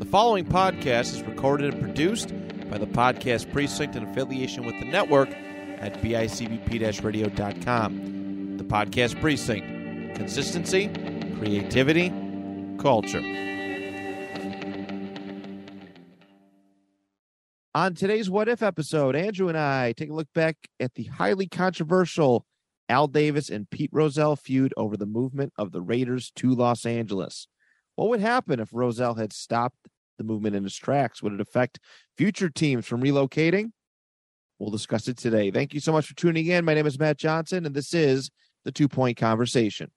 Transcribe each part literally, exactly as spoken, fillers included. The following podcast is recorded and produced by the Podcast Precinct in affiliation with the network at b i c b p dash radio dot com. The Podcast Precinct. Consistency, creativity, culture. On today's What If episode, Andrew and I take a look back at the highly controversial Al Davis and Pete Rozelle feud over the movement of the Raiders to Los Angeles. What would happen if Rozelle had stopped the movement in its tracks? Would it affect future teams from relocating? We'll discuss it today. Thank you so much for tuning in. My name is Matt Johnson, and this is the Two Point Conversation.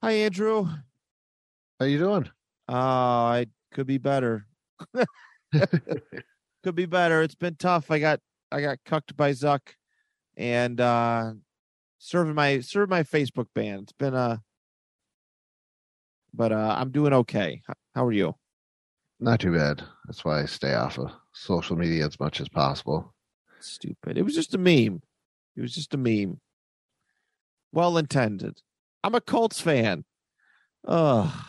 Hi, Andrew. How you doing? Uh, I could be better. Could be better. It's been tough. I got I got cucked by Zuck and uh, serving my serving my Facebook ban. It's been a, uh, but uh, I'm doing okay. How are you? Not too bad. That's why I stay off of social media as much as possible. Stupid. It was just a meme. It was just a meme. Well intended. I'm a Colts fan. Oh,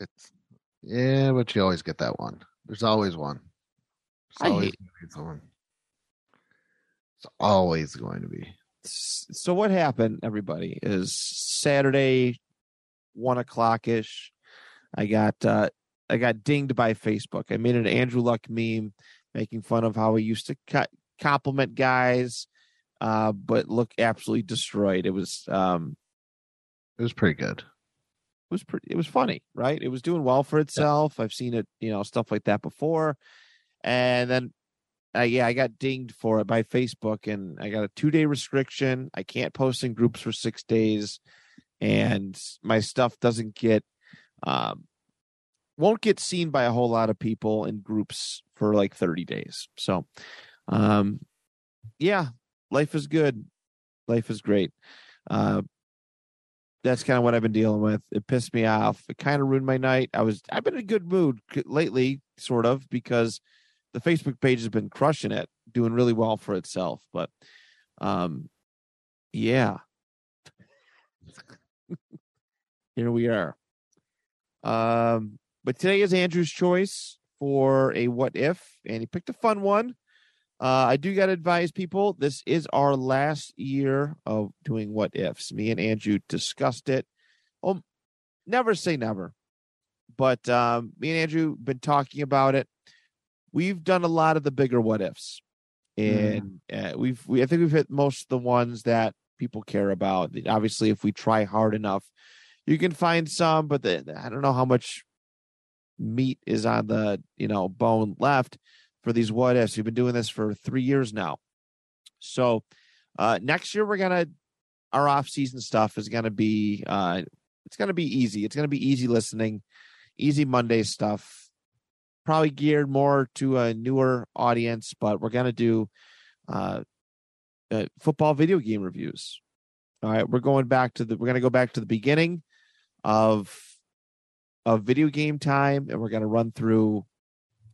it's yeah, but you always get that one. There's always one. There's I always hate it. One. It's always going to be. So what happened, everybody, is Saturday, one o'clock ish. I got uh, I got dinged by Facebook. I made an Andrew Luck meme making fun of how he used to co- compliment guys, uh, but look absolutely destroyed. It was. Um, It was pretty good. It was pretty. It was funny, right? It was doing well for itself. Yeah. I've seen it, you know, stuff like that before. And then, uh, yeah, I got dinged for it by Facebook, and I got a two-day restriction. I can't post in groups for six days, and my stuff doesn't get, um, won't get seen by a whole lot of people in groups for like thirty days. So, um, yeah, life is good. Life is great. Uh, That's kind of what I've been dealing with. It pissed me off. It kind of ruined my night. I was, I've been in a good mood lately, sort of, because the Facebook page has been crushing it, doing really well for itself. But, um, yeah, here we are. Um, but today is Andrew's choice for a what if, and he picked a fun one. Uh, I do got to advise people, this is our last year of doing what ifs. Me and Andrew discussed it. Oh, never say never. But um, me and Andrew have been talking about it. We've done a lot of the bigger what ifs. And mm. uh, we've, we, I think we've hit most of the ones that people care about. Obviously, if we try hard enough, you can find some, but the, I don't know how much meat is on the, you know, bone left. For these what ifs, we've been doing this for three years now. So uh, next year we're gonna our off season stuff is gonna be uh, it's gonna be easy. It's gonna be easy listening, easy Monday stuff. Probably geared more to a newer audience, but we're gonna do uh, uh, football video game reviews. All right, we're going back to the we're gonna go back to the beginning of of video game time, and we're gonna run through,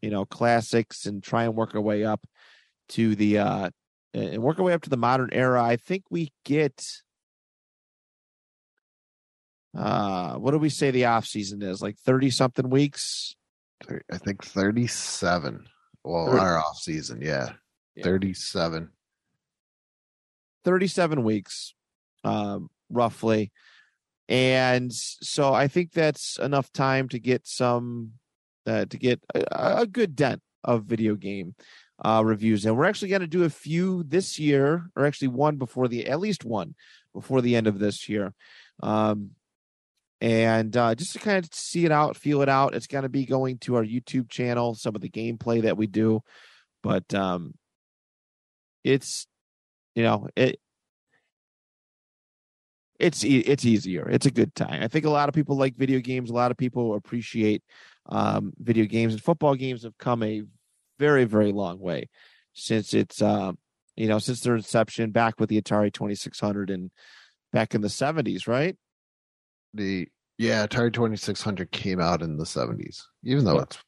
you know, classics and try and work our way up to the uh, and work our way up to the modern era. I think we get uh, what do we say the off season is, like thirty something weeks? I think thirty-seven. Well, thirty. Our off season, yeah, yeah. thirty-seven. thirty-seven weeks, um, roughly, and so I think that's enough time to get some. Uh, to get a, a good dent of video game uh, reviews. And we're actually going to do a few this year, or actually one before the, at least one before the end of this year. Um, and uh, just to kind of see it out, feel it out. It's going to be going to our YouTube channel, some of the gameplay that we do, but um, it's, You know, it it's it's easier. It's a good time. I think a lot of people like video games. A lot of people appreciate um, video games, and football games have come a very, very long way since it's um, you know, since their inception back with the Atari twenty-six hundred and back in the seventies, right? The yeah, Atari twenty-six hundred came out in the seventies, even though yeah. it's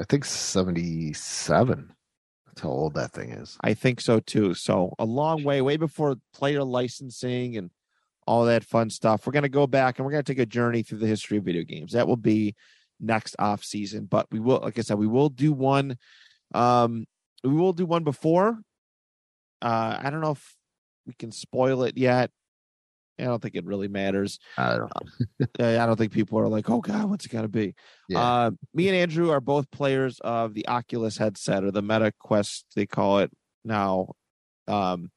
I think seventy-seven. That's how old that thing is. I think so too. So a long way, way before player licensing and all that fun stuff. We're going to go back and we're going to take a journey through the history of video games. That will be next off season, but we will, like I said, we will do one. Um, we will do one before. Uh, I don't know if we can spoil it yet. I don't think it really matters. I don't. uh, I don't think people are like, oh God, what's it gonna be? Yeah. Uh, me and Andrew are both players of the Oculus headset, or the Meta Quest, they call it now. Um,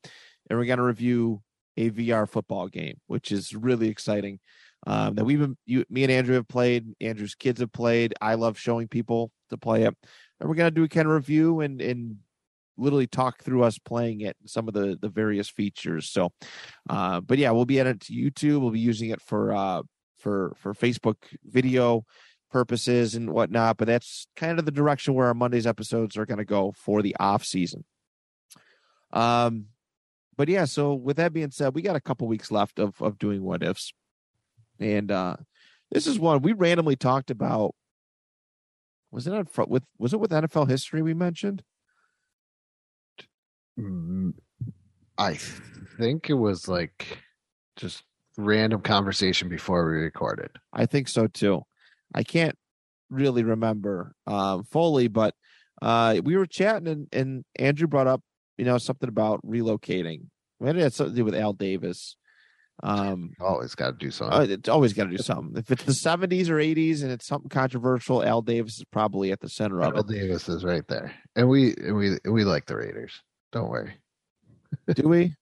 and we're gonna review a V R football game, which is really exciting. Um, that we've been, you, me and Andrew have played. Andrew's kids have played. I love showing people to play it, and we're gonna do a kind of review and and literally talk through us playing it, some of the, the various features. So, uh, but yeah, we'll be at it to YouTube. We'll be using it for, uh, for, for Facebook video purposes and whatnot, but that's kind of the direction where our Mondays episodes are going to go for the off season. Um, but yeah, so with that being said, we got a couple weeks left of, of doing what ifs. And, uh, this is one we randomly talked about. Was it on with, was it with N F L history we mentioned? I think it was like just random conversation before we recorded. I think so too. I can't really remember um, fully, but uh, we were chatting and, and Andrew brought up, you know, something about relocating. Maybe it had something to do with Al Davis. Um, always got to do something. It's always got to do something. If it's the seventies or eighties and it's something controversial, Al Davis is probably at the center of it. Al Davis is right there, and we and we and we like the Raiders. Don't worry. Do we?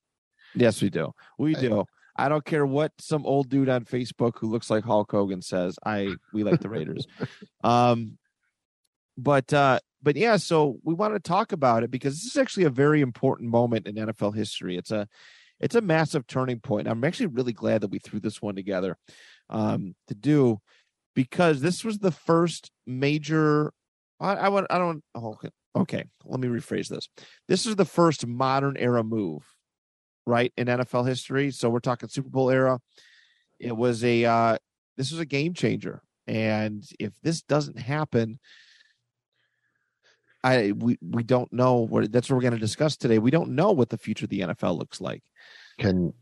Yes, we do. We do. I don't care what some old dude on Facebook who looks like Hulk Hogan says. I we like the Raiders. um, but uh, but yeah. So we want to talk about it because this is actually a very important moment in N F L history. It's a it's a massive turning point. I'm actually really glad that we threw this one together um, to do because this was the first major. I, I want. I don't. Oh, okay, let me rephrase this. This is the first modern era move, right, in N F L history. So we're talking Super Bowl era. It was a uh, this was a game changer, and if this doesn't happen, I we we don't know what. That's what we're going to discuss today. We don't know what the future of the N F L looks like. Can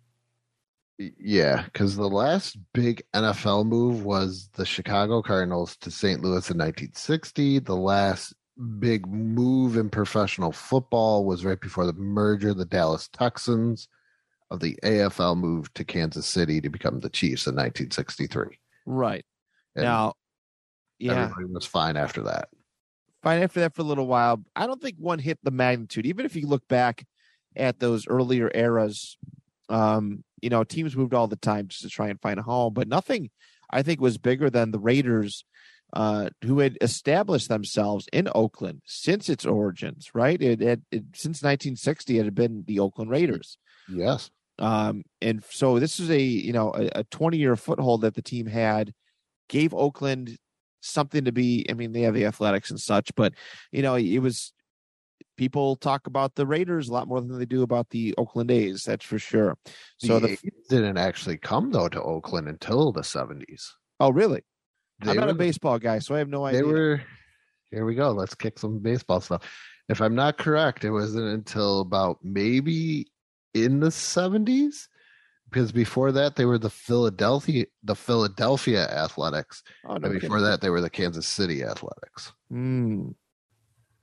yeah, because the last big N F L move was the Chicago Cardinals to Saint Louis in nineteen sixty. The last big move in professional football was right before the merger of the Dallas Texans of the A F L moved to Kansas City to become the Chiefs in nineteen sixty-three. Right. And now, yeah, everybody was fine after that. Fine after that for a little while. I don't think one hit the magnitude. Even if you look back at those earlier eras, um, you know, teams moved all the time just to try and find a home, but nothing I think was bigger than the Raiders. Uh, who had established themselves in Oakland since its origins, right? It had it, since nineteen sixty, it had been the Oakland Raiders. Yes. Um, and so this is a you know a, a twenty-year foothold that the team had, gave Oakland something to be. I mean, they have the athletics and such, but you know it was. People talk about the Raiders a lot more than they do about the Oakland A's. That's for sure. So the, the A's didn't actually come though to Oakland until the seventies. Oh, really? They I'm not were, a baseball guy, so I have no idea. They were, here we go. Let's kick some baseball stuff. If I'm not correct, it wasn't until about maybe in the seventies, because before that they were the Philadelphia, the Philadelphia Athletics, oh, no and before kidding. that they were the Kansas City Athletics. Mm.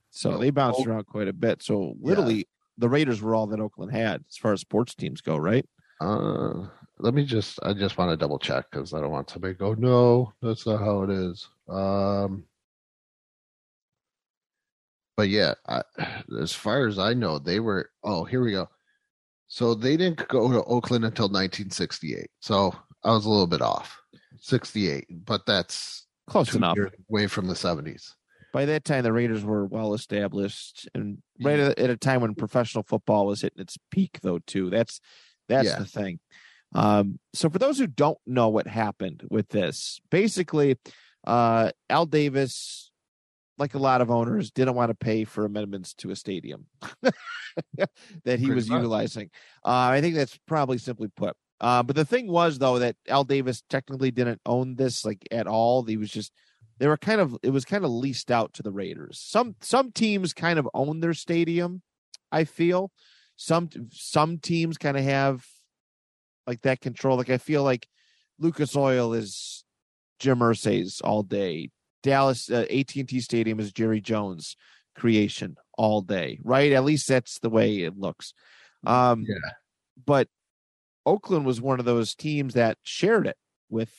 So, so they bounced around quite a bit. So literally, yeah. the Raiders were all that Oakland had as far as sports teams go, right? Uh. Let me just, I just want to double check because I don't want somebody to go, no, that's not how it is. Um, but yeah, I, as far as I know, they were, oh, here we go. So they didn't go to Oakland until nineteen sixty-eight. So I was a little bit off. sixty-eight, but that's close enough. Away from the seventies. By that time, the Raiders were well established, and right at a time when professional football was hitting its peak, though, too. That's that's yeah. the thing. Um, so for those who don't know what happened with this, basically, uh, Al Davis, like a lot of owners, didn't want to pay for amendments to a stadium that he Pretty was much. utilizing. Uh, I think that's probably simply put. Uh, but the thing was, though, that Al Davis technically didn't own this like at all. He was just they were kind of it was kind of leased out to the Raiders. Some some teams kind of own their stadium, I feel. Some some teams kind of have like that control. Like I feel like Lucas Oil is Jim Irsay's all day. Dallas uh, A T and T Stadium is Jerry Jones' creation all day, right? At least that's the way it looks. Um, yeah, but Oakland was one of those teams that shared it with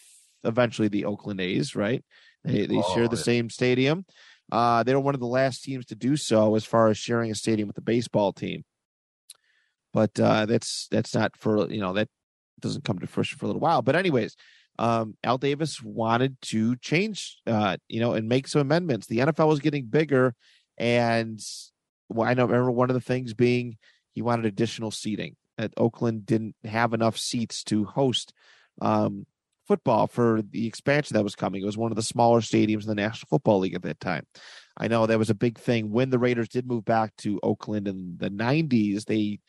eventually the Oakland A's, right? They they oh, shared the yeah. same stadium. Uh, they were one of the last teams to do so as far as sharing a stadium with the baseball team. But uh, that's that's not for, you know, that doesn't come to fruition for a little while. But anyways, um, Al Davis wanted to change, uh, you know, and make some amendments. The N F L was getting bigger. And well, I know, remember one of the things being he wanted additional seating. That Oakland didn't have enough seats to host um, football for the expansion that was coming. It was one of the smaller stadiums in the National Football League at that time. I know that was a big thing when the Raiders did move back to Oakland in the nineties. They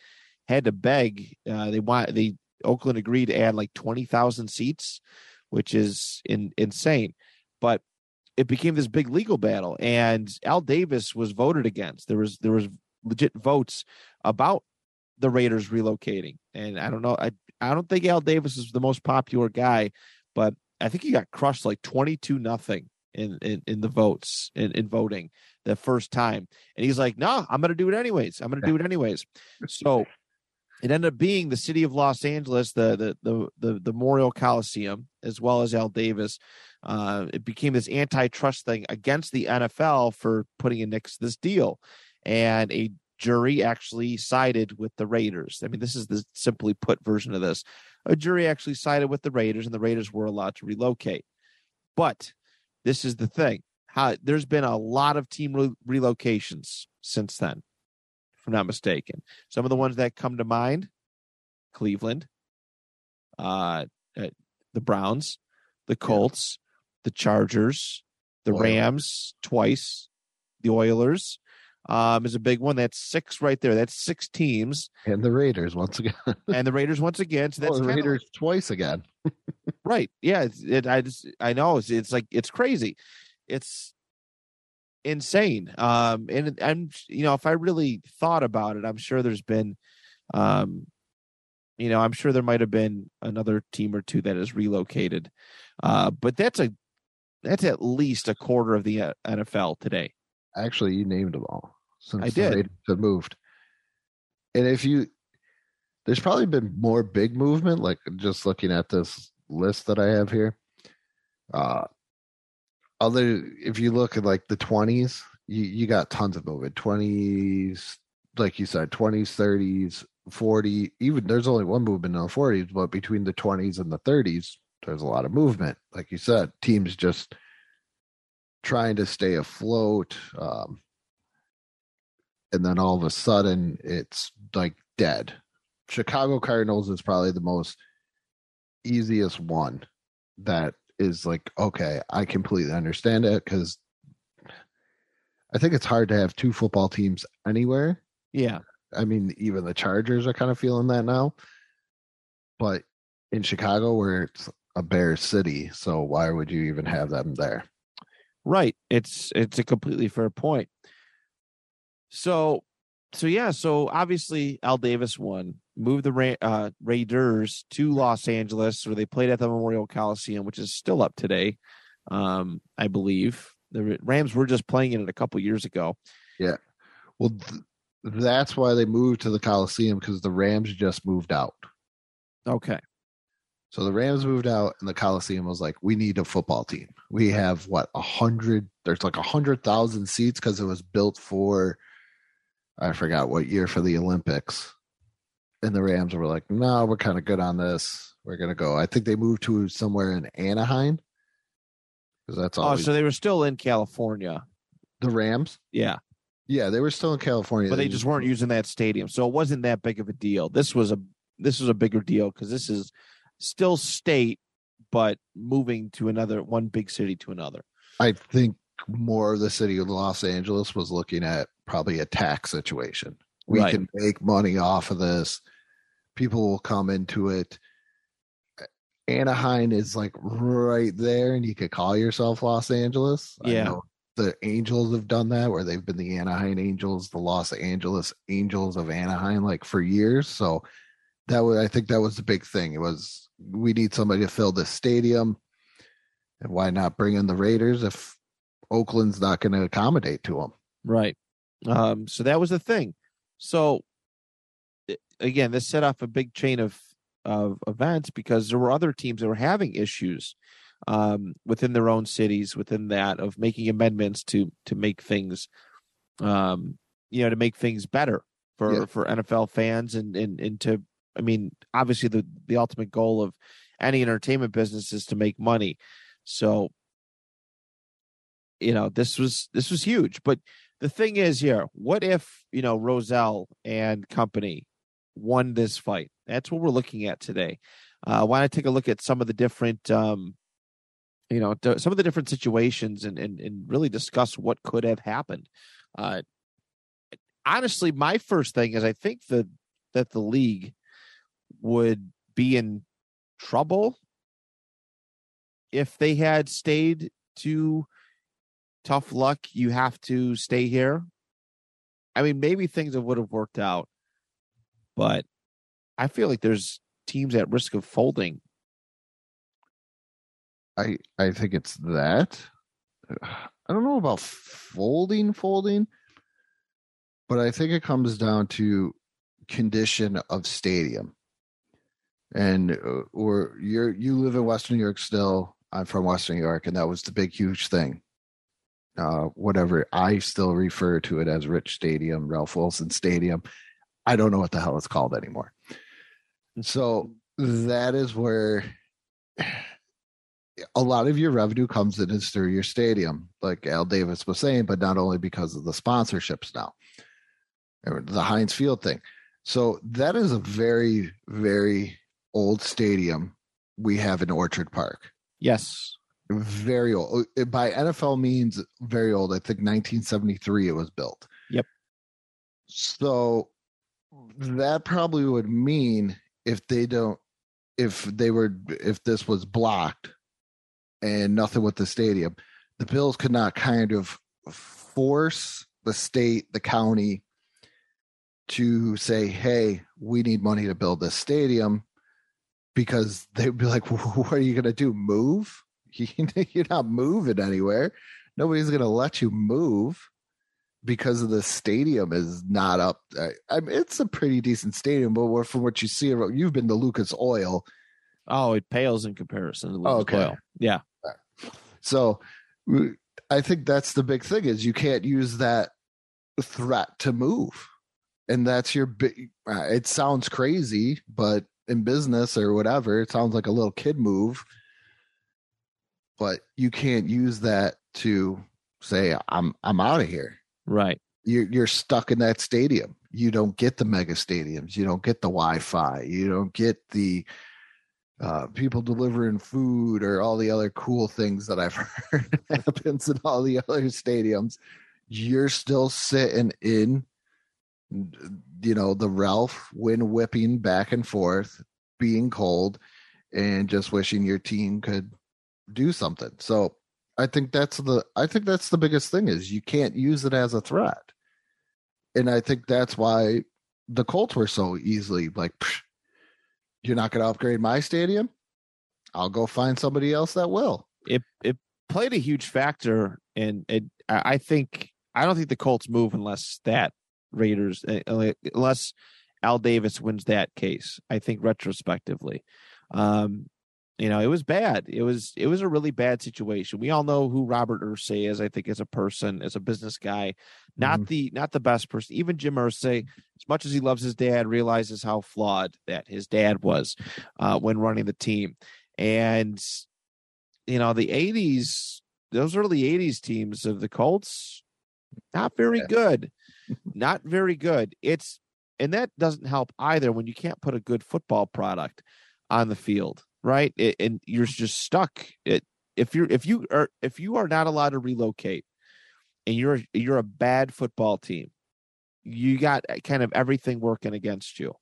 had to beg. Uh, they want they Oakland agreed to add like twenty thousand seats, which is in, insane. But it became this big legal battle, and Al Davis was voted against. There was there was legit votes about the Raiders relocating. And I don't know. I, I don't think Al Davis is the most popular guy, but I think he got crushed like twenty-two nothing in, in, in the votes in, in voting the first time. And he's like, no, I'm going to do it anyways. I'm going to do it anyways. So it ended up being the city of Los Angeles, the, the, the, the, the Memorial Coliseum, as well as Al Davis. Uh, it became this antitrust thing against the N F L for putting in next this deal. And a jury actually sided with the Raiders. I mean, this is the simply put version of this. A jury actually sided with the Raiders, and the Raiders were allowed to relocate. But this is the thing. How, there's been a lot of team re- relocations since then, if I'm not mistaken. Some of the ones that come to mind, Cleveland, uh, uh, the Browns, the Colts, yeah. the Chargers, the Oilers. Rams twice, the Oilers. Um, is a big one. That's six right there. That's six teams. And the Raiders once again. and the Raiders once again. So that's oh, the Raiders like, twice again. right. Yeah. It's, it, I just, I know it's, it's like, it's crazy. It's insane. Um, and I'm, you know, if I really thought about it, I'm sure there's been, um, you know, I'm sure there might've been another team or two that is relocated. Uh, but that's a, that's at least a quarter of the N F L today. Actually, you named them all. Since I did. They moved. And if you, there's probably been more big movement, like just looking at this list that I have here. Uh, other, if you look at like the twenties, you, you got tons of movement. twenties, like you said, twenties, thirties, forty, even there's only one movement in the forties, but between the twenties and the thirties, there's a lot of movement. Like you said, teams just trying to stay afloat, um, and then all of a sudden it's like dead. Chicago Cardinals is probably the most easiest one that is like, okay, I completely understand it, because I think it's hard to have two football teams anywhere. Yeah. I mean, even the Chargers are kind of feeling that now. But in Chicago, where it's a bear city, so why would you even have them there? Right. It's it's a completely fair point. So, so yeah, so obviously Al Davis won, moved the Ra- uh, Raiders to Los Angeles, where they played at the Memorial Coliseum, which is still up today, um, I believe. The Rams were just playing in it a couple years ago. Yeah. Well, th- that's why they moved to the Coliseum, because the Rams just moved out. Okay. So the Rams moved out, and the Coliseum was like, we need a football team. We have, what, one hundred? There's like one hundred thousand seats, because it was built for, I forgot what year, for the Olympics. And the Rams were like, no, we're kind of good on this. We're going to go. I think they moved to somewhere in Anaheim. Because that's all. Oh, we- so they were still in California. The Rams? Yeah. Yeah, they were still in California. But they, they just weren't using that stadium. So it wasn't that big of a deal. This was a this was a bigger deal because this is still state, but moving to another one big city to another. I think more of the city of Los Angeles was looking at probably a tax situation. We right. can make money off of this. People will come into it. Anaheim is like right there, and you could call yourself Los Angeles. Yeah. I know the Angels have done that, where they've been the Anaheim Angels, the Los Angeles Angels of Anaheim, like for years. So that was, I think that was the big thing. It was, we need somebody to fill this stadium, and why not bring in the Raiders if Oakland's not going to accommodate to them? Right. Um, so that was the thing. So again, this set off a big chain of, of events because there were other teams that were having issues um, within their own cities, within that of making amendments to, to make things, um, you know, to make things better for, yeah. for N F L fans. And, and, and to, I mean, obviously the, the ultimate goal of any entertainment business is to make money. So, you know, this was, this was huge, but the thing is here, what if, you know, Rozelle and company won this fight? That's what we're looking at today. Uh, why not take a look at some of the different, um, you know, d- some of the different situations and, and and really discuss what could have happened. Uh, honestly, my first thing is I think that that the league would be in trouble if they had stayed to tough luck. You have to stay here. I mean, maybe things would have worked out, but I feel like there's teams at risk of folding. I I think it's that. I don't know about folding, folding, but I think it comes down to condition of stadium. And or you're you live in Western New York still. I'm from Western New York, and that was the big, huge thing. Uh, whatever, I still refer to it as Rich Stadium, Ralph Wilson Stadium. I don't know what the hell it's called anymore. So that is where a lot of your revenue comes in is through your stadium, like Al Davis was saying, but not only because of the sponsorships now, or the Heinz Field thing. So that is a very, very old stadium we have in Orchard Park. Yes. Very old. By N F L means very old. I think nineteen seventy-three it was built. Yep. So that probably would mean if they don't, if they were, if this was blocked and nothing with the stadium, the Bills could not kind of force the state, the county to say, hey, we need money to build this stadium, because they'd be like, what are you going to do? Move? You're not moving anywhere. Nobody's going to let you move. Because of the stadium is not up. I mean, it's a pretty decent stadium, but from what you see, you've been to Lucas Oil. Oh, it pales in comparison to Lucas okay. Oil. Yeah. So I think that's the big thing is you can't use that threat to move. And that's your big, it sounds crazy, but in business or whatever, it sounds like a little kid move, but you can't use that to say, I'm, I'm out of here. Right. You're, you're stuck in that stadium. You don't get the mega stadiums. You don't get the Wi-Fi. You don't get the uh, people delivering food or all the other cool things that I've heard happens in all the other stadiums. You're still sitting in, you know, the Ralph wind whipping back and forth, being cold and just wishing your team could do something. So I think that's the I think that's the biggest thing is you can't use it as a threat. And I think that's why the Colts were so easily like, you're not going to upgrade my stadium. I'll go find somebody else that will. It it played a huge factor. And it, I think I don't think the Colts move unless that Raiders unless Al Davis wins that case. I think retrospectively. Um You know, it was bad. It was it was a really bad situation. We all know who Robert Irsay is, I think, as a person, as a business guy. Not mm. the not the best person. Even Jim Irsay, as much as he loves his dad, realizes how flawed that his dad was uh, when running the team. And, you know, the eighties, those early eighties teams of the Colts, Not very yeah. good. Not very good. It's and that doesn't help either when you can't put a good football product on the field, right? It, and you're just stuck. It, if you're if you are if you are not allowed to relocate, and you're you're a bad football team, you got kind of everything working against you.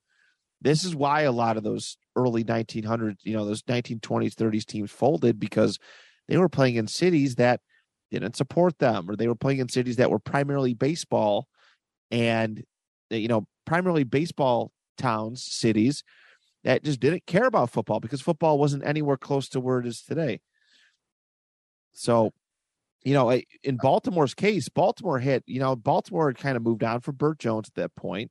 This is why a lot of those early nineteen hundreds, you know, those nineteen twenties, thirties teams folded because they were playing in cities that didn't support them, or they were playing in cities that were primarily baseball and, you know, primarily baseball towns, cities that just didn't care about football because football wasn't anywhere close to where it is today. So, you know, in Baltimore's case, Baltimore had, you know, Baltimore had kind of moved on for Burt Jones at that point.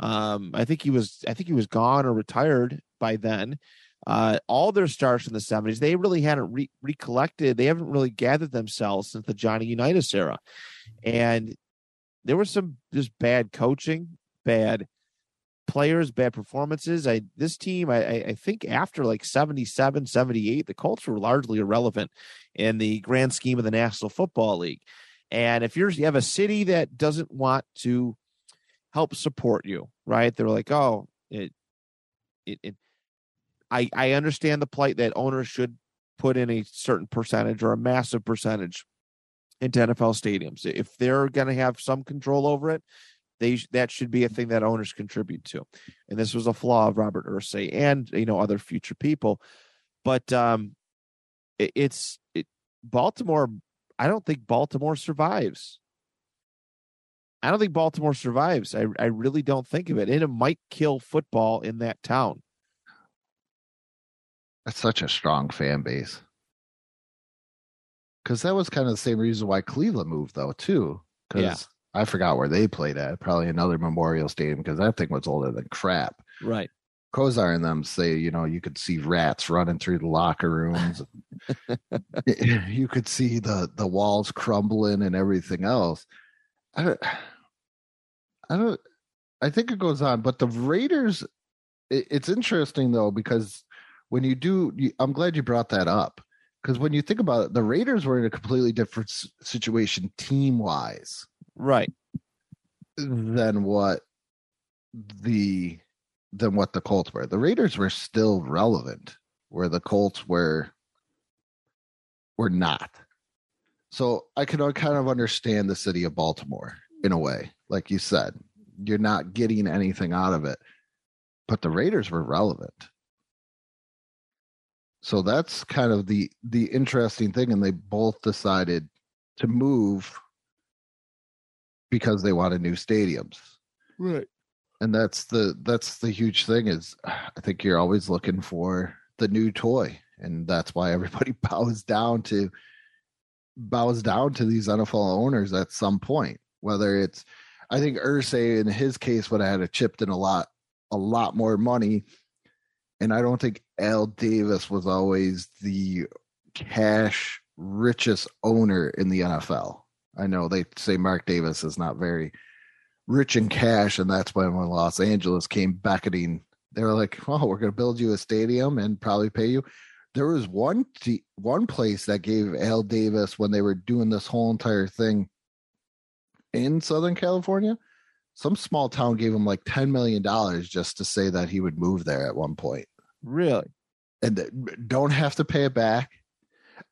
Um, I think he was, I think he was gone or retired by then. Uh, all their stars from the seventies, they really hadn't re- recollected. They haven't really gathered themselves since the Johnny Unitas era. And there was some just bad coaching, bad players, bad performances. I, this team, I, I think after like seventy-seven, seventy-eight, the Colts were largely irrelevant in the grand scheme of the National Football League. And if you're, you have a city that doesn't want to help support you, right? They're like, oh, it, it, it I, I understand the plight that owners should put in a certain percentage or a massive percentage into N F L stadiums. If they're going to have some control over it, they that should be a thing that owners contribute to. And this was a flaw of Robert Irsay and, you know, other future people. But um, it, it's it, Baltimore. I don't think Baltimore survives. I don't think Baltimore survives. I, I really don't think of it. And it might kill football in that town. That's such a strong fan base. Because that was kind of the same reason why Cleveland moved, though, too. Because yeah. I forgot where they played at. Probably another Memorial Stadium, because that thing was older than crap. Right. Kozar and them say, you know, you could see rats running through the locker rooms. You could see the, the walls crumbling and everything else. I don't, I don't, I think it goes on, but the Raiders, it, it's interesting though, because when you do, you, I'm glad you brought that up. Because when you think about it, the Raiders were in a completely different s- situation team wise. Right. Than what the, than what the Colts were. The Raiders were still relevant where the Colts were, were not. So I can kind of understand the city of Baltimore in a way. Like you said, you're not getting anything out of it, but the Raiders were relevant. So that's kind of the, the interesting thing. And they both decided to move because they wanted new stadiums. Right. And that's the, that's the huge thing is I think you're always looking for the new toy. And that's why everybody bows down to bows down to these N F L owners at some point, whether it's, I think Irsay in his case would have had a chipped in a lot, a lot more money. And I don't think Al Davis was always the cash richest owner in the N F L. I know they say Mark Davis is not very rich in cash. And that's when, when Los Angeles came beckoning, they were like, oh, we're going to build you a stadium and probably pay you. There was one t- one place that gave Al Davis when they were doing this whole entire thing in Southern California. Some small town gave him like ten million dollars just to say that he would move there at one point. Really? And they don't have to pay it back.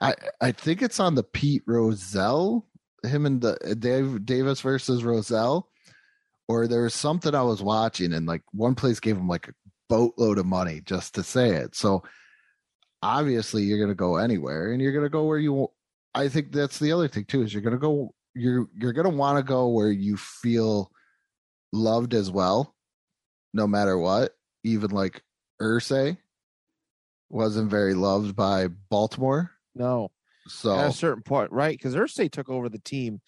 I, I think it's on the Pete Rozelle, him and the Dave Davis versus Rozelle, or there was something I was watching and like one place gave him like a boatload of money just to say it. So obviously you're going to go anywhere and you're going to go where you, I think that's the other thing too, is you're going to go, you're, you're going to want to go where you feel loved as well, no matter what. Even like Irsay wasn't very loved by Baltimore. No. So at a certain point, right. Cause Irsay took over the team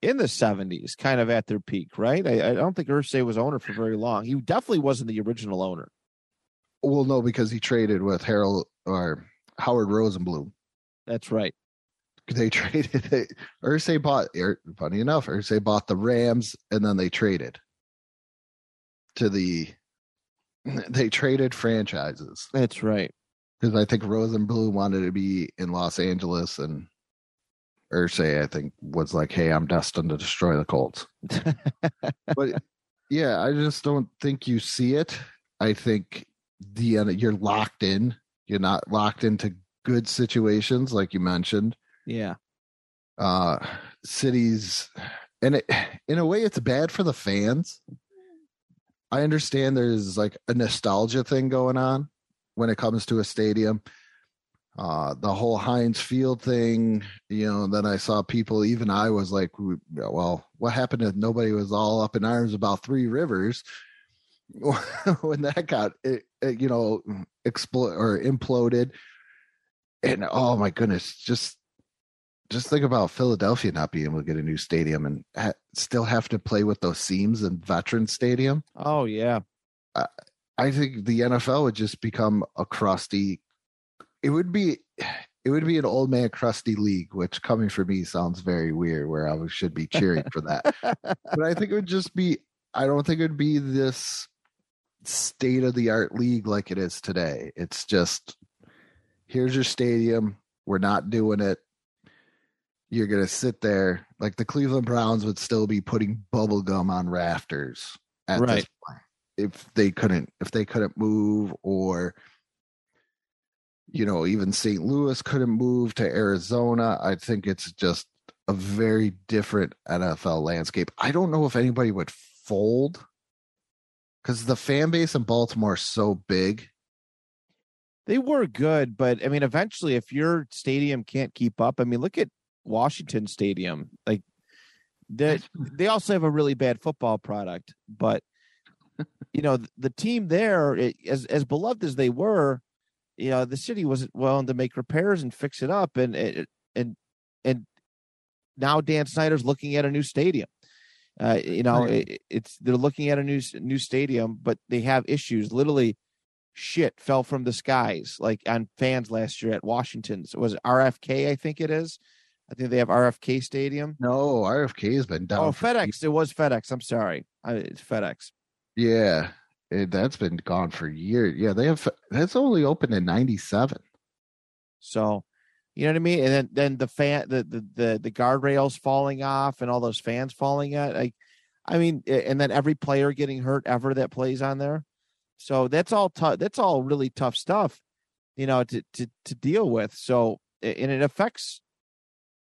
in the seventies, kind of at their peak, right? I, I don't think Irsay was owner for very long. He definitely wasn't the original owner. Well, no, because he traded with Harold or Howard Rosenblum. That's right. They traded. They, Irsay bought. Funny enough, Irsay bought the Rams, and then they traded to the. They traded franchises. That's right. Because I think Rosenblum wanted to be in Los Angeles, and Irsay, I think, was like, hey, I'm destined to destroy the Colts. But yeah, I just don't think you see it. I think the you're locked in. You're not locked into good situations, like you mentioned. Yeah. Uh, cities. And it, in a way, it's bad for the fans. I understand there's like a nostalgia thing going on when it comes to a stadium. Uh, the whole Heinz Field thing, you know, then I saw people, even I was like, well, what happened if nobody was all up in arms about Three Rivers when that got, it, it, you know, explode or imploded? And oh my goodness, just just think about Philadelphia not being able to get a new stadium and ha- still have to play with those seams in Veterans Stadium. Oh yeah. I, I think the N F L would just become a crusty, it would be, it would be an old man crusty league, which coming for me sounds very weird where I should be cheering for that. But I think it would just be, I don't think it'd be this state of the art league like it is today. It's just, here's your stadium. We're not doing it. You're going to sit there like the Cleveland Browns would still be putting bubble gum on rafters at right. this point if they couldn't, if they couldn't move, or, you know, even Saint Louis couldn't move to Arizona. I think it's just a very different N F L landscape. I don't know if anybody would fold because the fan base in Baltimore is so big. They were good, but I mean, eventually if your stadium can't keep up, I mean, look at Washington Stadium. Like they they also have a really bad football product, but you know, the, the team there, it, as as beloved as they were, you know, the city wasn't willing to make repairs and fix it up, and it, and and now Dan Snyder's looking at a new stadium. Uh, you know, right. it, it's they're looking at a new new stadium, but they have issues. Literally, shit fell from the skies like on fans last year at Washington. So it was R F K, I think it is. I think they have R F K Stadium. No, R F K has been down. Oh, FedEx. It was FedEx. I'm sorry. I, it's FedEx. Yeah, it, that's been gone for years. Yeah, they have. That's only open in ninety-seven. So, you know what I mean. And then, then the fan, the the the, the guardrails falling off, and all those fans falling out. Like, I mean, and then every player getting hurt ever that plays on there. So that's all tough. That's all really tough stuff, you know, to to to deal with. So, and it affects.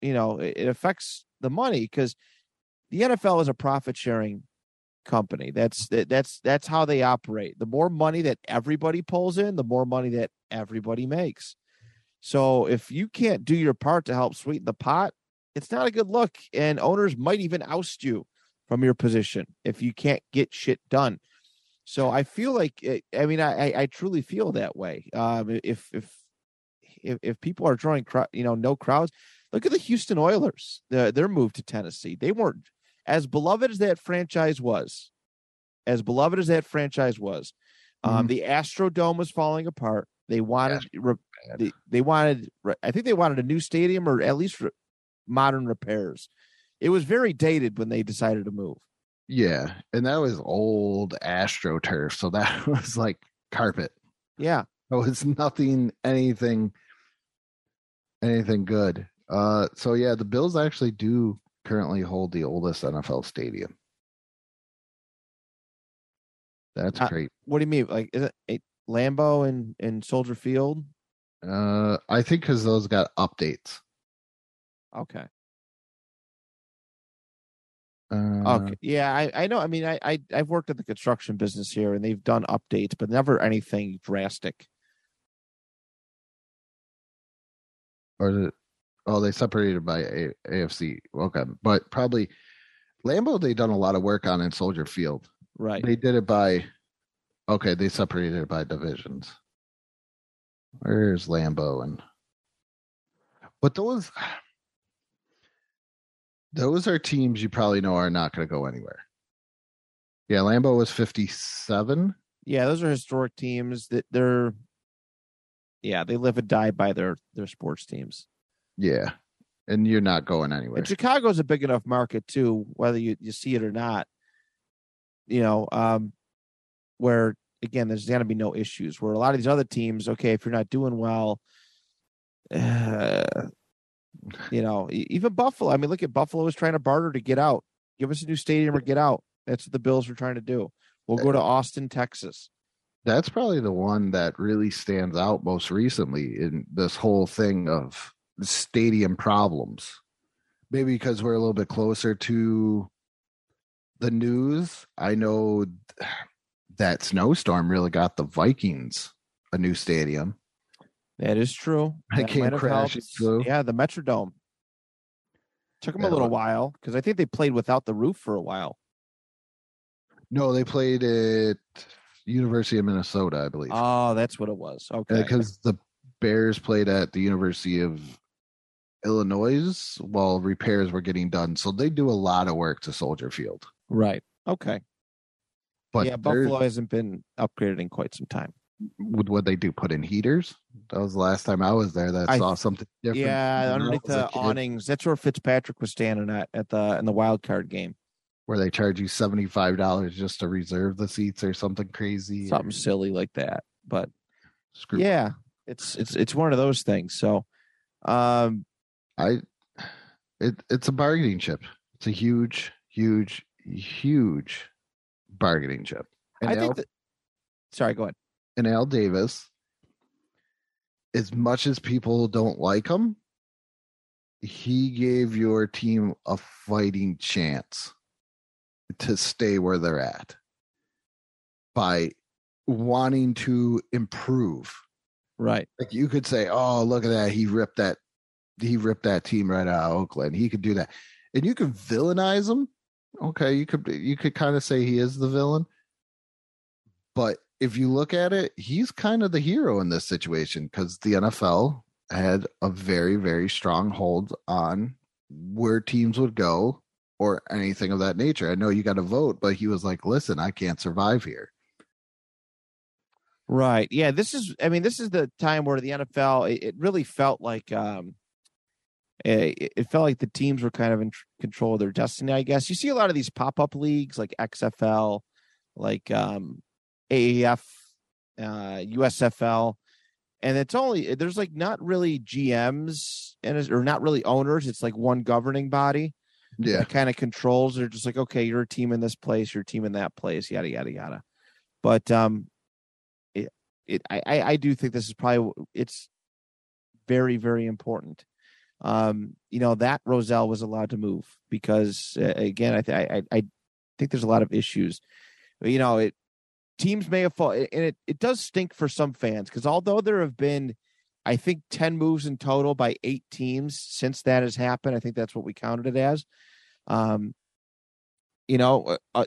You know, it affects the money because the N F L is a profit sharing company. That's that's that's how they operate. The more money that everybody pulls in, the more money that everybody makes. So if you can't do your part to help sweeten the pot, it's not a good look. And owners might even oust you from your position if you can't get shit done. So I feel like it, I mean, I, I truly feel that way. Um, if if if, if people are drawing, you know, no crowds. Look at the Houston Oilers, the, their move to Tennessee. They weren't as beloved as that franchise was, as beloved as that franchise was. Mm-hmm. Um, the Astrodome was falling apart. They wanted, yeah, re, they, they wanted, I think they wanted a new stadium or at least re, modern repairs. It was very dated when they decided to move. Yeah. And that was old AstroTurf. So that was like carpet. Yeah. It was nothing, anything, anything good. Uh, so yeah, the Bills actually do currently hold the oldest N F L stadium. That's uh, great. What do you mean? Like, is it Lambeau and, and Soldier Field? Uh, I think because those got updates. Okay. Uh, okay. Yeah, I, I know. I mean, I, I I've worked at the construction business here, and they've done updates, but never anything drastic. Or the. Oh, they separated by A- AFC. Okay. But probably Lambeau, they done a lot of work on in Soldier Field. Right. They did it by, okay, they separated it by divisions. Where's Lambeau? And, but those, those are teams you probably know are not going to go anywhere. Yeah. Lambeau was fifty-seven. Yeah. Those are historic teams that they're, yeah, they live and die by their, their sports teams. Yeah, and you're not going anywhere. And Chicago's a big enough market, too, whether you, you see it or not, you know, um, where, again, there's going to be no issues. Where a lot of these other teams, okay, if you're not doing well, uh, You know, even Buffalo. I mean, look at Buffalo is trying to barter to get out. Give us a new stadium or get out. That's what the Bills were trying to do. We'll go to Austin, Texas. That's probably the one that really stands out most recently in this whole thing of stadium problems. Maybe because we're a little bit closer to the news. I know that snowstorm really got the Vikings a new stadium. That is true. That I came crashing through. Yeah, the Metrodome. Took them that a little one. while because I think they played without the roof for a while. No, they played at University of Minnesota, I believe. Oh, that's what it was. Okay. Because the Bears played at the University of Illinois while repairs were getting done. So they do a lot of work to Soldier Field. Right. Okay. But yeah, Buffalo hasn't been upgraded in quite some time. Would what they do, put in heaters? That was the last time I was there that I saw something different. Yeah, underneath the awnings. That's where Fitzpatrick was standing at at the in the wild card game. Where they charge you seventy-five dollars just to reserve the seats or something crazy. Something or, silly like that. But screw yeah, me. it's it's it's one of those things. So um I it it's a bargaining chip. It's a huge, huge, huge bargaining chip. And I Al, think that, sorry, go ahead. And Al Davis, as much as people don't like him, he gave your team a fighting chance to stay where they're at by wanting to improve. Right. Like you could say, oh, look at that. He ripped that. He ripped that team right out of Oakland. He could do that. And you could villainize him. Okay. You could, you could kind of say he is the villain, but if you look at it, he's kind of the hero in this situation because the N F L had a very, very strong hold on where teams would go or anything of that nature. I know you got to vote, but he was like, listen, I can't survive here. Right. Yeah. This is, I mean, this is the time where the N F L, it, it really felt like, um, it, it felt like the teams were kind of in tr- control of their destiny, I guess. You see a lot of these pop-up leagues like X F L, like, um, A A F, uh, U S F L, and it's only there's like not really G Ms and or not really owners. It's like one governing body, yeah, that kind of controls. They're just like, okay, you're a team in this place, you're a team in that place, yada yada yada. But um, it it I I do think this is probably it's very very important. Um, you know that Rozelle was allowed to move because uh, again I th- I I think there's a lot of issues. You know it. Teams may have fought, and it, it does stink for some fans because although there have been, I think, ten moves in total by eight teams since that has happened, I think that's what we counted it as. Um, you know, uh,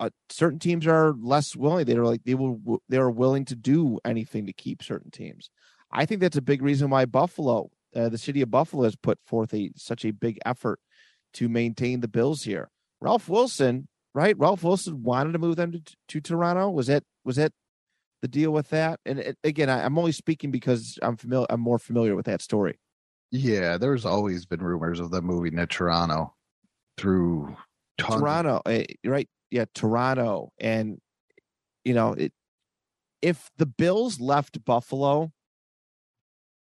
uh, certain teams are less willing. They're like they will they are willing to do anything to keep certain teams. I think that's a big reason why Buffalo, uh, the city of Buffalo, has put forth a such a big effort to maintain the Bills here. Ralph Wilson. Right, Ralph Wilson wanted to move them to, to Toronto. Was that was that the deal with that? And it, again, I, I'm only speaking because I'm familiar. I'm more familiar with that story. Yeah, there's always been rumors of them moving to Toronto through tons. Toronto, right? Yeah, Toronto, and you know, it, if the Bills left Buffalo,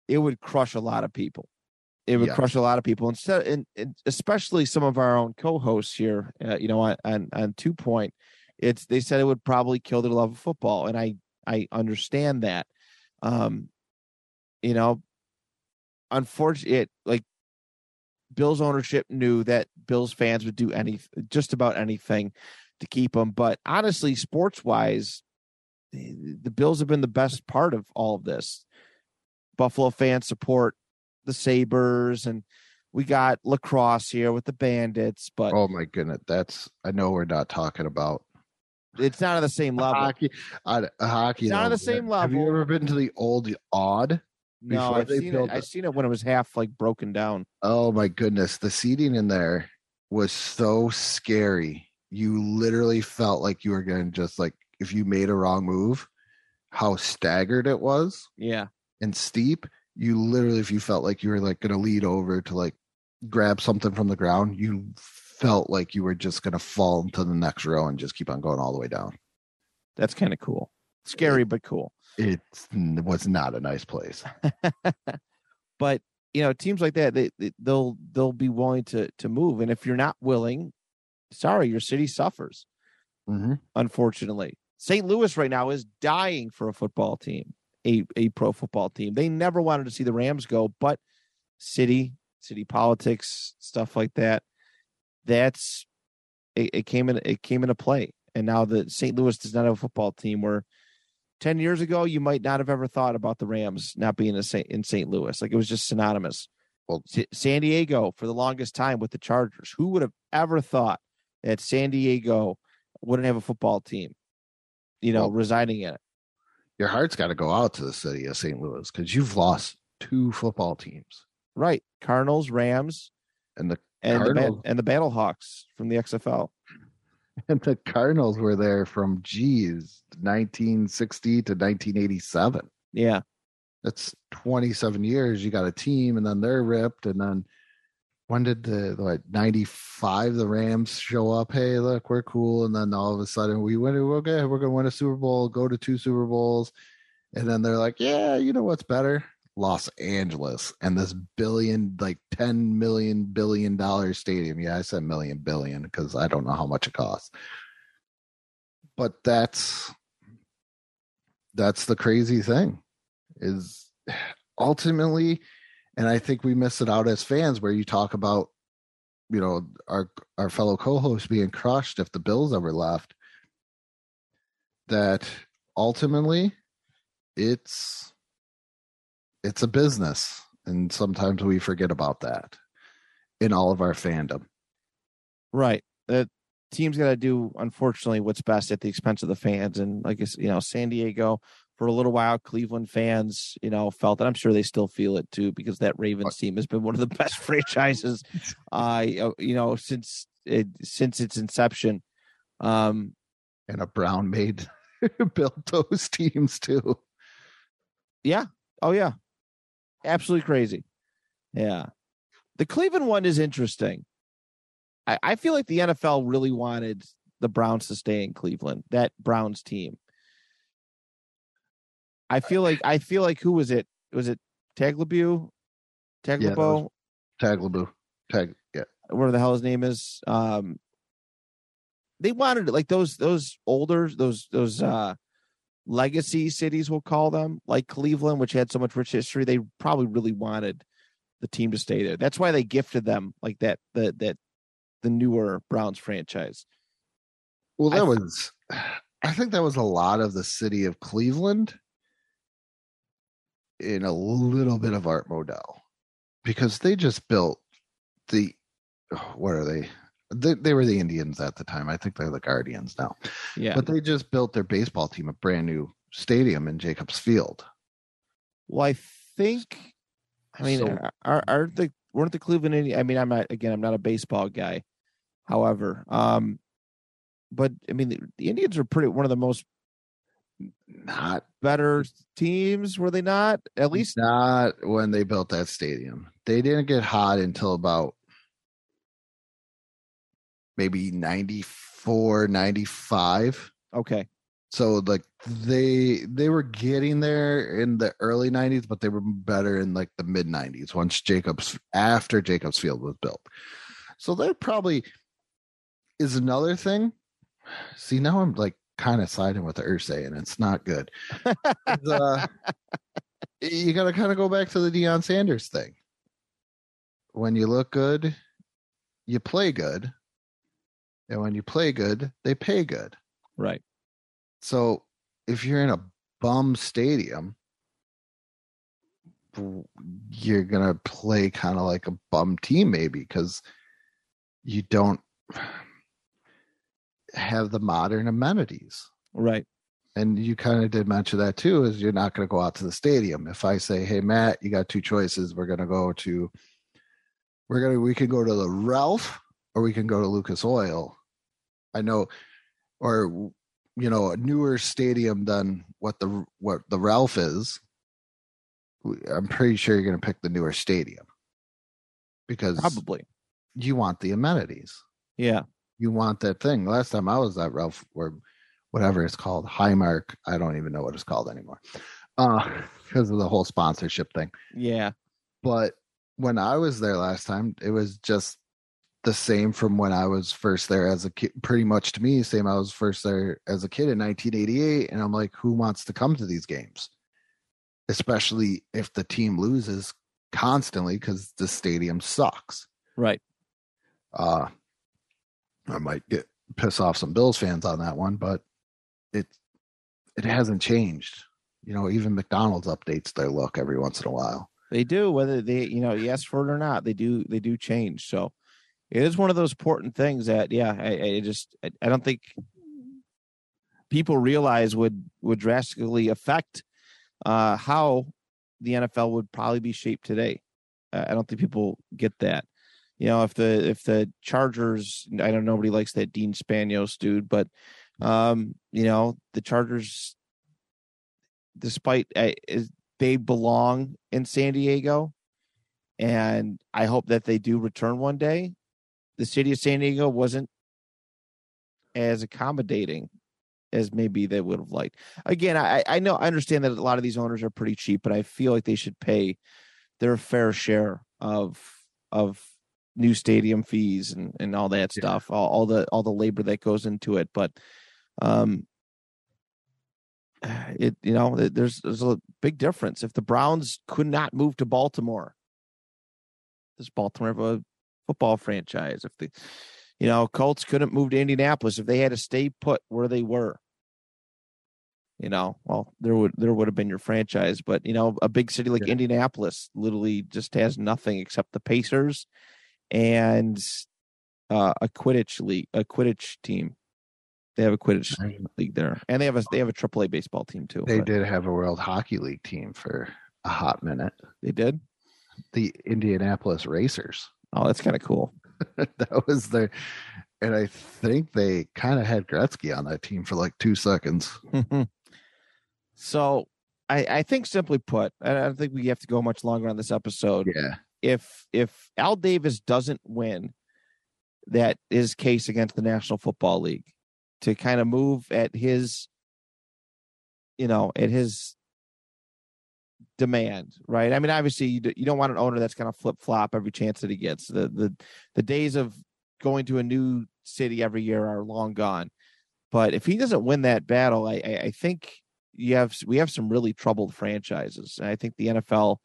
it would crush a lot of people. It would yeah. crush a lot of people instead, and, and especially some of our own co-hosts here. Uh, you know, on, on on Two Point, it's they said it would probably kill their love of football, and I I understand that. Um, you know, unfortunately, like Bills ownership knew that Bills fans would do any just about anything to keep them. But honestly, sports wise, the, the Bills have been the best part of all of this. Buffalo fans support the Sabres, and we got lacrosse here with the Bandits, but oh my goodness, that's I know we're not talking about it's not on the same level. Hockey, uh, hockey it's not on the same level. Have you ever been to the old Odd? No, I've seen it. I've seen it when it was half like broken down. Oh my goodness, the seating in there was so scary. You literally felt like you were going to just like if you made a wrong move, how staggered it was. Yeah, and steep. You literally, if you felt like you were like going to lead over to like grab something from the ground, you felt like you were just going to fall into the next row and just keep on going all the way down. That's kind of cool. Scary, but cool. It was not a nice place. But you know, teams like that, they, they they'll they'll be willing to to move. And if you're not willing, sorry, your city suffers. Mm-hmm. Unfortunately, Saint Louis right now is dying for a football team, a a pro football team. They never wanted to see the Rams go, but city city politics, stuff like that, that's it, it came in it came into play. And now the Saint Louis does not have a football team where ten years ago, you might not have ever thought about the Rams not being in Saint Louis. Like, it was just synonymous. Well, S- San Diego for the longest time with the Chargers. Who would have ever thought that San Diego wouldn't have a football team, you know, well, residing in it? Your heart's got to go out to the city of Saint Louis because you've lost two football teams. Right. Cardinals, Rams, and the and Cardinals. the, and the Battlehawks from the X F L. And the Cardinals were there from, geez, nineteen sixty to nineteen eighty-seven. Yeah. That's twenty-seven years. You got a team, and then they're ripped. And then when did the, like, ninety-five, the Rams show up? Hey, look, we're cool. And then all of a sudden, we went, okay, we're going to win a Super Bowl, go to two Super Bowls. And then they're like, yeah, you know what's better? Los Angeles and this billion, like ten million billion dollar stadium. Yeah, I said million billion because I don't know how much it costs. But that's that's the crazy thing is ultimately, and I think we miss it out as fans where you talk about, you know, our our fellow co-hosts being crushed if the Bills ever left. That ultimately, it's. It's a business, and sometimes we forget about that in all of our fandom. Right. The team's got to do, unfortunately, what's best at the expense of the fans. And like, you know, San Diego, for a little while, Cleveland fans, you know, felt that. I'm sure they still feel it, too, because that Ravens team has been one of the best franchises, uh, you know, since it, since its inception. Um, and a Brown made built those teams, too. Yeah. Oh, yeah. Absolutely crazy. Yeah. The Cleveland one is interesting. I, I feel like the N F L really wanted the Browns to stay in Cleveland, that Browns team. I feel like I feel like who was it? Was it Tagliabue? Tagliabue? Yeah, Tagliabue. Tag yeah. Whatever the hell his name is. Um they wanted like those those older, those those uh legacy cities, we'll call them, like Cleveland, which had so much rich history. They probably really wanted the team to stay there. That's why they gifted them like that, the, that the newer Browns franchise. Well, that I th- was, I think that was a lot of the city of Cleveland in a little bit of Art Modell, because they just built the, what are they? They, they were the Indians at the time. I think they're the Guardians now. Yeah. But they just built their baseball team a brand new stadium in Jacobs Field. Well, I think, I mean, so, are, are the, weren't the Cleveland Indians? I mean, I'm not, again, I'm not a baseball guy, however. Um, but, I mean, the, the Indians are pretty, one of the most not better teams, were they not? At least not when they built that stadium. They didn't get hot until about maybe ninety-four, ninety-five. Okay. So like they, they were getting there in the early nineties, but they were better in like the mid nineties once Jacobs, after Jacobs Field was built. So that probably is another thing. See, now I'm like kind of siding with the Irsay and it's not good. uh, you got to kind of go back to the Deion Sanders thing. When you look good, you play good. And when you play good, they pay good. Right. So if you're in a bum stadium, you're going to play kind of like a bum team, maybe, because you don't have the modern amenities. Right. And you kind of did mention that, too, is you're not going to go out to the stadium. If I say, hey, Matt, you got two choices. We're going to go to we're going to we could go to the Ralph or we can go to Lucas Oil. I know, or, you know, a newer stadium than what the what the Ralph is. I'm pretty sure you're going to pick the newer stadium because probably you want the amenities. Yeah, you want that thing. Last time I was at Ralph or whatever it's called, Highmark. I don't even know what it's called anymore because uh, of the whole sponsorship thing. Yeah, but when I was there last time, it was just the same from when I was first there as a kid, pretty much to me, same I was first there as a kid in nineteen eighty-eight. And I'm like, who wants to come to these games? Especially if the team loses constantly because the stadium sucks. Right. Uh, I might get piss off some Bills fans on that one, but it, it hasn't changed. You know, even McDonald's updates their look every once in a while. They do, whether they, you know, you ask for it or not, they do, they do change. So it is one of those important things that, yeah, I, I just, I, I don't think people realize would, would drastically affect uh, how the N F L would probably be shaped today. Uh, I don't think people get that. You know, if the, if the Chargers, I don't know, nobody likes that Dean Spanos dude, but um, you know, the Chargers, despite uh, is, they belong in San Diego, and I hope that they do return one day. The city of San Diego wasn't as accommodating as maybe they would have liked. Again, I, I know I understand that a lot of these owners are pretty cheap, but I feel like they should pay their fair share of of new stadium fees and, and all that yeah. stuff, all, all the all the labor that goes into it. But um, It you know there's there's a big difference. If the Browns could not move to Baltimore, does Baltimore have a football franchise? If the you know Colts couldn't move to Indianapolis, if they had to stay put where they were, you know, well there would there would have been your franchise. But you know, a big city like yeah. Indianapolis literally just has nothing except the Pacers and uh, a Quidditch league, a Quidditch team. They have a Quidditch league there, and they have a they have a triple A baseball team too. They but. did have a World Hockey League team for a hot minute. They did? The Indianapolis Racers. Oh, that's kind of cool. That was their, and I think they kind of had Gretzky on that team for like two seconds. So I, I think, simply put, I don't think we have to go much longer on this episode. Yeah. If if Al Davis doesn't win, that is case against the National Football League to kind of move at his, you know, at his demand, right? I mean, obviously, you, do, you don't want an owner that's going to flip flop every chance that he gets. The the the days of going to a new city every year are long gone. But if he doesn't win that battle, I I, I think you have we have some really troubled franchises, and I think the N F L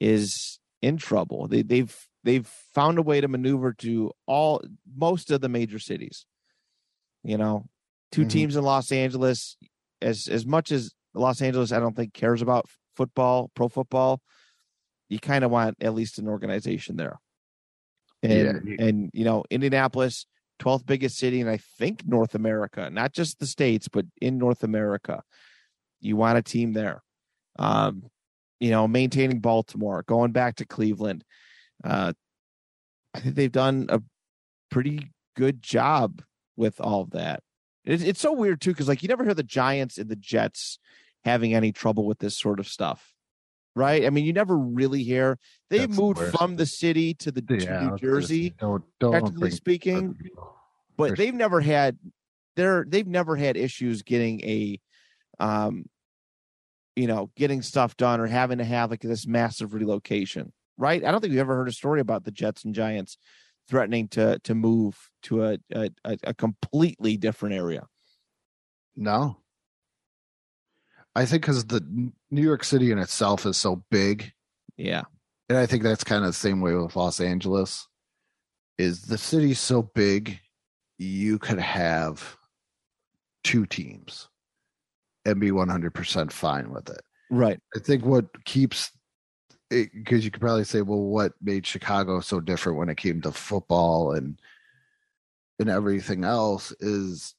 is in trouble. They they've they've found a way to maneuver to all most of the major cities. You know, two mm-hmm. teams in Los Angeles, as as much as Los Angeles, I don't think cares about football, pro football. You kind of want at least an organization there. And, yeah. and you know, Indianapolis, twelfth biggest city, and I think North America, not just the States, but in North America, you want a team there. Um, you know, maintaining Baltimore, going back to Cleveland. Uh, I think they've done a pretty good job with all of that. It's, it's so weird too, because like you never hear the Giants and the Jets having any trouble with this sort of stuff, right? I mean, you never really hear they That's moved the from the city to the yeah, to New Jersey, just, don't, don't technically speaking, but There's, they've never had their they've never had issues getting a, um, you know, getting stuff done or having to have like this massive relocation, right? I don't think we've ever heard a story about the Jets and Giants threatening to to move to a, a a completely different area. No. I think because the New York City in itself is so big. Yeah. And I think that's kind of the same way with Los Angeles, is the city's so big, you could have two teams and be one hundred percent fine with it. Right. I think what keeps it, because you could probably say, well, what made Chicago so different when it came to football and and everything else is,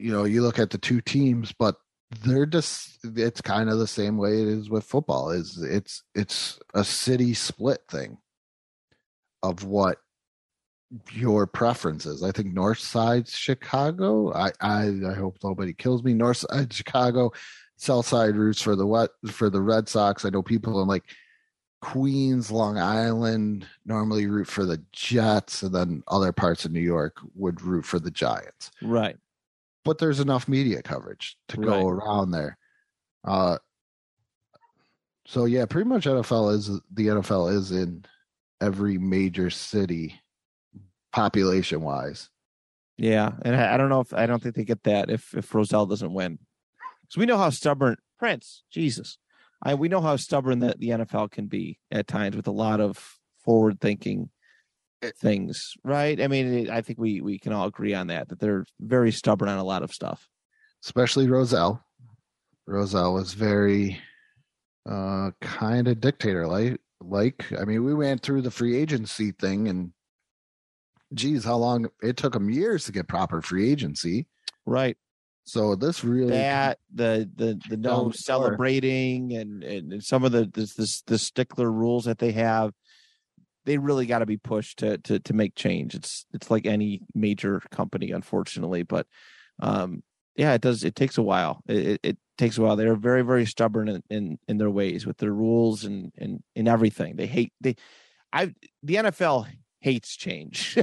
you know, you look at the two teams, but they're just, it's kind of the same way it is with football, is it's, it's a city split thing of what your preference is. I think North Side Chicago, I, I, I hope nobody kills me. North Side Chicago, South Side roots for the what for the Red Sox. I know people are like, Queens, Long Island normally root for the Jets, and then other parts of New York would root for the Giants. Right. But there's enough media coverage to right. go around there. Uh, so yeah, pretty much N F L is the N F L is in every major city population wise. Yeah. And I, I don't know if, I don't think they get that if, if Rozelle doesn't win. Because we know how stubborn Prince, Jesus. I, we know how stubborn that the N F L can be at times with a lot of forward thinking things, right? I mean, I think we, we can all agree on that, that they're very stubborn on a lot of stuff. Especially Rozelle. Rozelle was very uh, kind of dictator like. Like, I mean, we went through the free agency thing and geez, how long it took them years to get proper free agency. Right. So this really that the the the no celebrating and, and some of the this this the stickler rules that they have, they really got to be pushed to to to make change. It's it's like any major company, unfortunately, but um, yeah, it does. It takes a while. It, it takes a while. They are very very stubborn in, in in their ways with their rules and and in everything. They hate they, I the N F L hates change.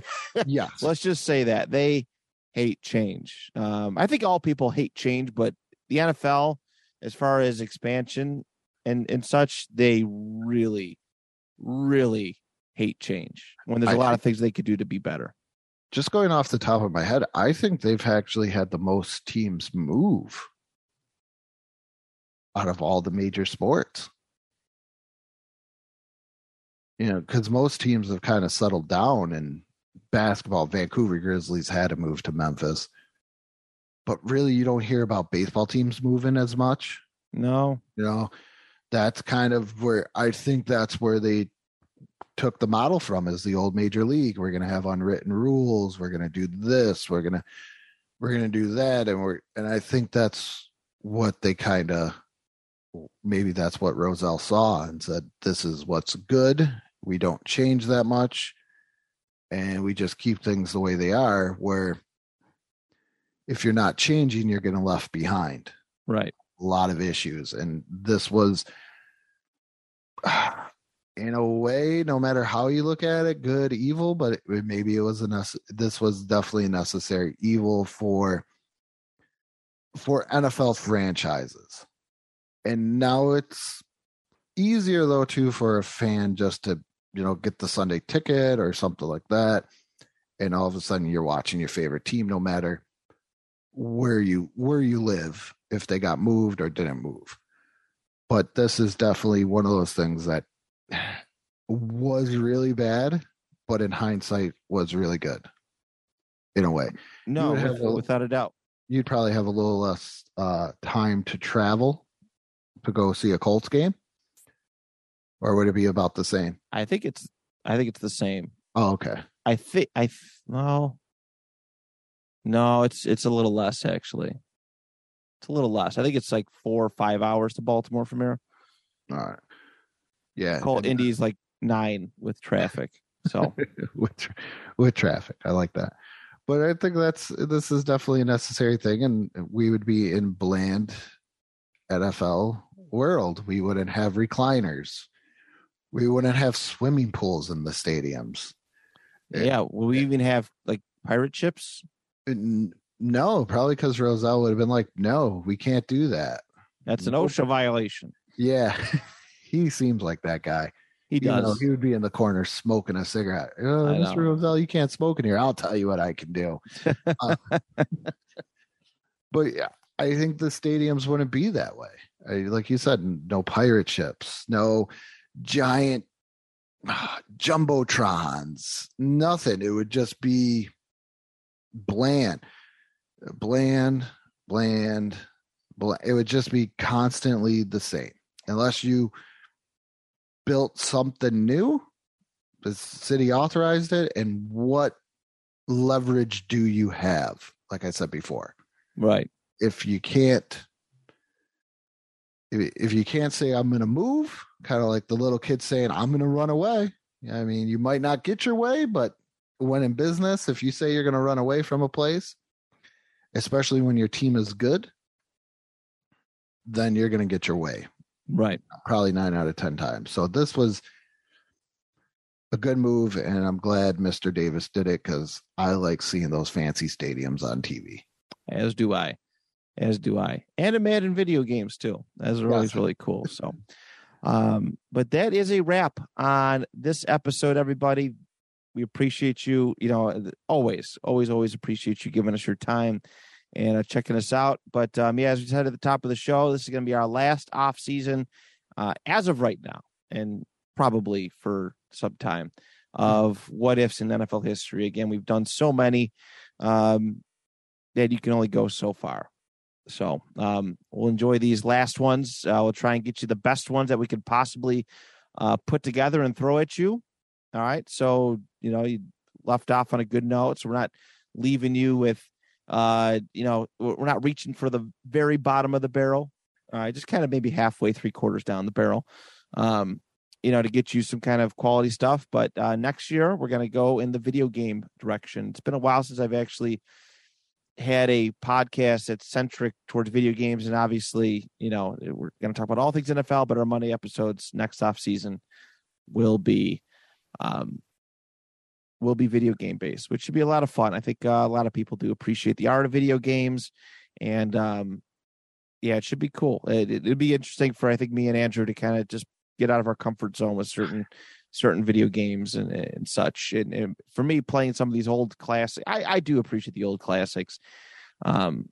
Yeah, let's just say that they. Hate change. Um, I think all people hate change, but the N F L, as far as expansion and, and such, they really, really hate change when there's a I lot think, of things they could do to be better. Just going off the top of my head, I think they've actually had the most teams move out of all the major sports. You know, because most teams have kind of settled down and basketball, Vancouver Grizzlies had to move to Memphis, but really you don't hear about baseball teams moving as much. No, you know, that's kind of where I think that's where they took the model from is the old major league. We're going to have unwritten rules. We're going to do this. We're going to, we're going to do that. And we're, and I think that's what they kind of, maybe that's what Rozelle saw and said, this is what's good. We don't change that much. And we just keep things the way they are, where if you're not changing, you're getting left behind. Right. A lot of issues. And this was, in a way, no matter how you look at it, good, evil, but it, maybe it was a nece- this was definitely necessary evil for, for N F L franchises. And now it's easier, though, too, for a fan just to, you know, get the Sunday ticket or something like that. And all of a sudden you're watching your favorite team, no matter where you, where you live, if they got moved or didn't move. But this is definitely one of those things that was really bad, but in hindsight was really good in a way. No, with, a, without a doubt. You'd probably have a little less uh, time to travel to go see a Colts game. Or would it be about the same? I think it's, I think it's the same. Oh, okay. I think I well, no, it's it's a little less actually. It's a little less. I think it's like four or five hours to Baltimore from here. All right. Yeah. Called Indy's like nine with traffic. So with tra- with traffic, I like that. But I think that's this is definitely a necessary thing, and we would be in bland N F L world. We wouldn't have recliners. We wouldn't have swimming pools in the stadiums. Yeah. Will we yeah. even have like pirate ships? No, probably because Rozelle would have been like, no, we can't do that. That's an OSHA violation. Yeah. He seems like that guy. He does. You know, he would be in the corner smoking a cigarette. Oh, Mister Rozelle, you can't smoke in here. I'll tell you what I can do. uh, but yeah, I think the stadiums wouldn't be that way. I, like you said, no pirate ships, no giant uh, jumbotrons, nothing. It would just be bland, bland, bland, bland. It would just be constantly the same unless you built something new. The city authorized it, and what leverage do you have? Like I said before, right? If you can't, if, if you can't say I'm going to move. Kind of like the little kid saying, I'm going to run away. I mean, you might not get your way, but when in business, if you say you're going to run away from a place, especially when your team is good, then you're going to get your way. Right. Probably nine out of ten times. So this was a good move, and I'm glad Mister Davis did it because I like seeing those fancy stadiums on T V. As do I. As do I. And a Madden video games, too. That's always really cool. So. Um, but that is a wrap on this episode, everybody. We appreciate you, you know, always, always, always appreciate you giving us your time and uh, checking us out. But um, yeah, as we said at the top of the show, this is going to be our last off season uh, as of right now, and probably for some time, of what ifs in N F L history. Again, we've done so many um, that you can only go so far. So um, we'll enjoy these last ones. Uh, we'll try and get you the best ones that we could possibly uh, put together and throw at you. All right. So, you know, you left off on a good note. So we're not leaving you with, uh, you know, we're not reaching for the very bottom of the barrel. All right. Just kind of maybe halfway, three quarters down the barrel, um, you know, to get you some kind of quality stuff. But uh, next year, we're going to go in the video game direction. It's been a while since I've actually had a podcast that's centric towards video games. And obviously, you know, we're going to talk about all things N F L, but our Monday episodes next off season will be um will be video game based, which should be a lot of fun. I think uh, a lot of people do appreciate the art of video games, and um yeah, it should be cool. It, it'd be interesting for, I think, me and Andrew to kind of just get out of our comfort zone with certain certain video games and, and such. And, and for me, playing some of these old classics, I, I do appreciate the old classics, um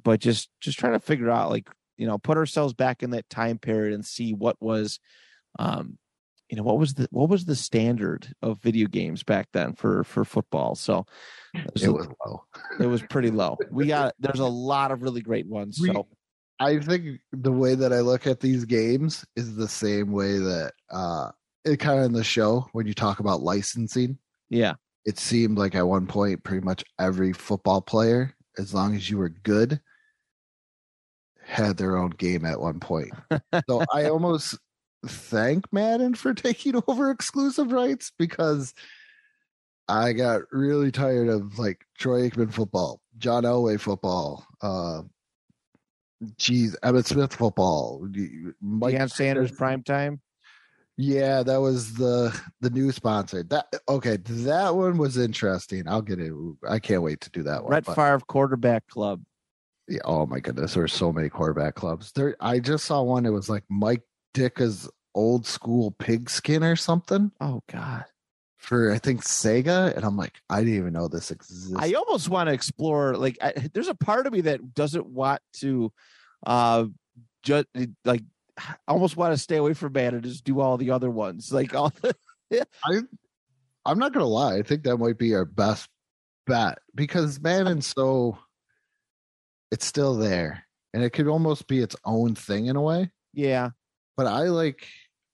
but just just trying to figure out, like, you know, put ourselves back in that time period and see what was um you know, what was the what was the standard of video games back then for for football? So it was, it was low. It was pretty low. We got there's a lot of really great ones. We, so I think the way that I look at these games is the same way that uh, it kind of in the show when you talk about licensing. Yeah, it seemed like at one point pretty much every football player, as long as you were good, had their own game at one point. So I almost thank Madden for taking over exclusive rights, because I got really tired of, like, Troy Aikman football, John Elway football, uh, geez, Emmett Smith football, Mike Deion Sanders primetime. Yeah, that was the the new sponsor. That okay, that one was interesting. I'll get it. I can't wait to do that one. Brett Favre quarterback club. Yeah, oh my goodness, there's so many quarterback clubs. There, I just saw one. It was like Mike Dick's old school pigskin or something. Oh God. For, I think, Sega. And I'm like, I didn't even know this existed. I almost want to explore, like, I, there's a part of me that doesn't want to uh just like almost want to stay away from Madden and just do all the other ones. Like all the yeah. I I'm not gonna lie, I think that might be our best bet, because Madden's so, it's still there. And it could almost be its own thing in a way. Yeah. But I like,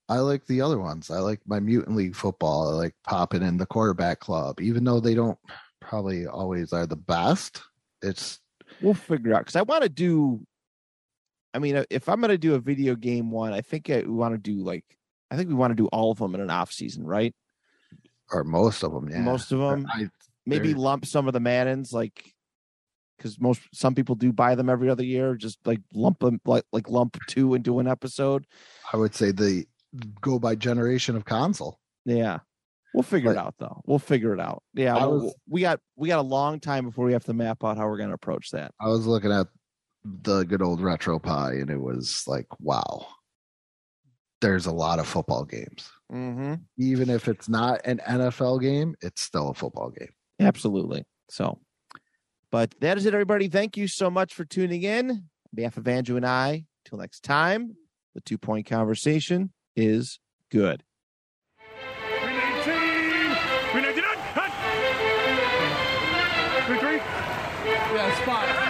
I like the other ones. I like my Mutant League football. I like popping in the quarterback club, even though they don't probably always are the best. It's we'll figure out, because I want to do. I mean, if I'm going to do a video game one, I think I want to do like I think we want to do all of them in an off season, right? Or most of them, yeah. Most of them. I, maybe lump some of the Maddens, like, because most some people do buy them every other year, just like lump them like like lump two into an episode. I would say the go by generation of console. Yeah, we'll figure but, it out though. We'll figure it out. Yeah, I was, we, we got we got a long time before we have to map out how we're going to approach that. I was looking at the good old RetroPie, and it was like, wow, there's a lot of football games. Mm-hmm. Even if it's not an N F L game, it's still a football game. Absolutely. So. But that is it, everybody. Thank you so much for tuning in. On behalf of Andrew and I, till next time, the Two Point Conversation is good. We need team. We need it. We need three. We got a spot.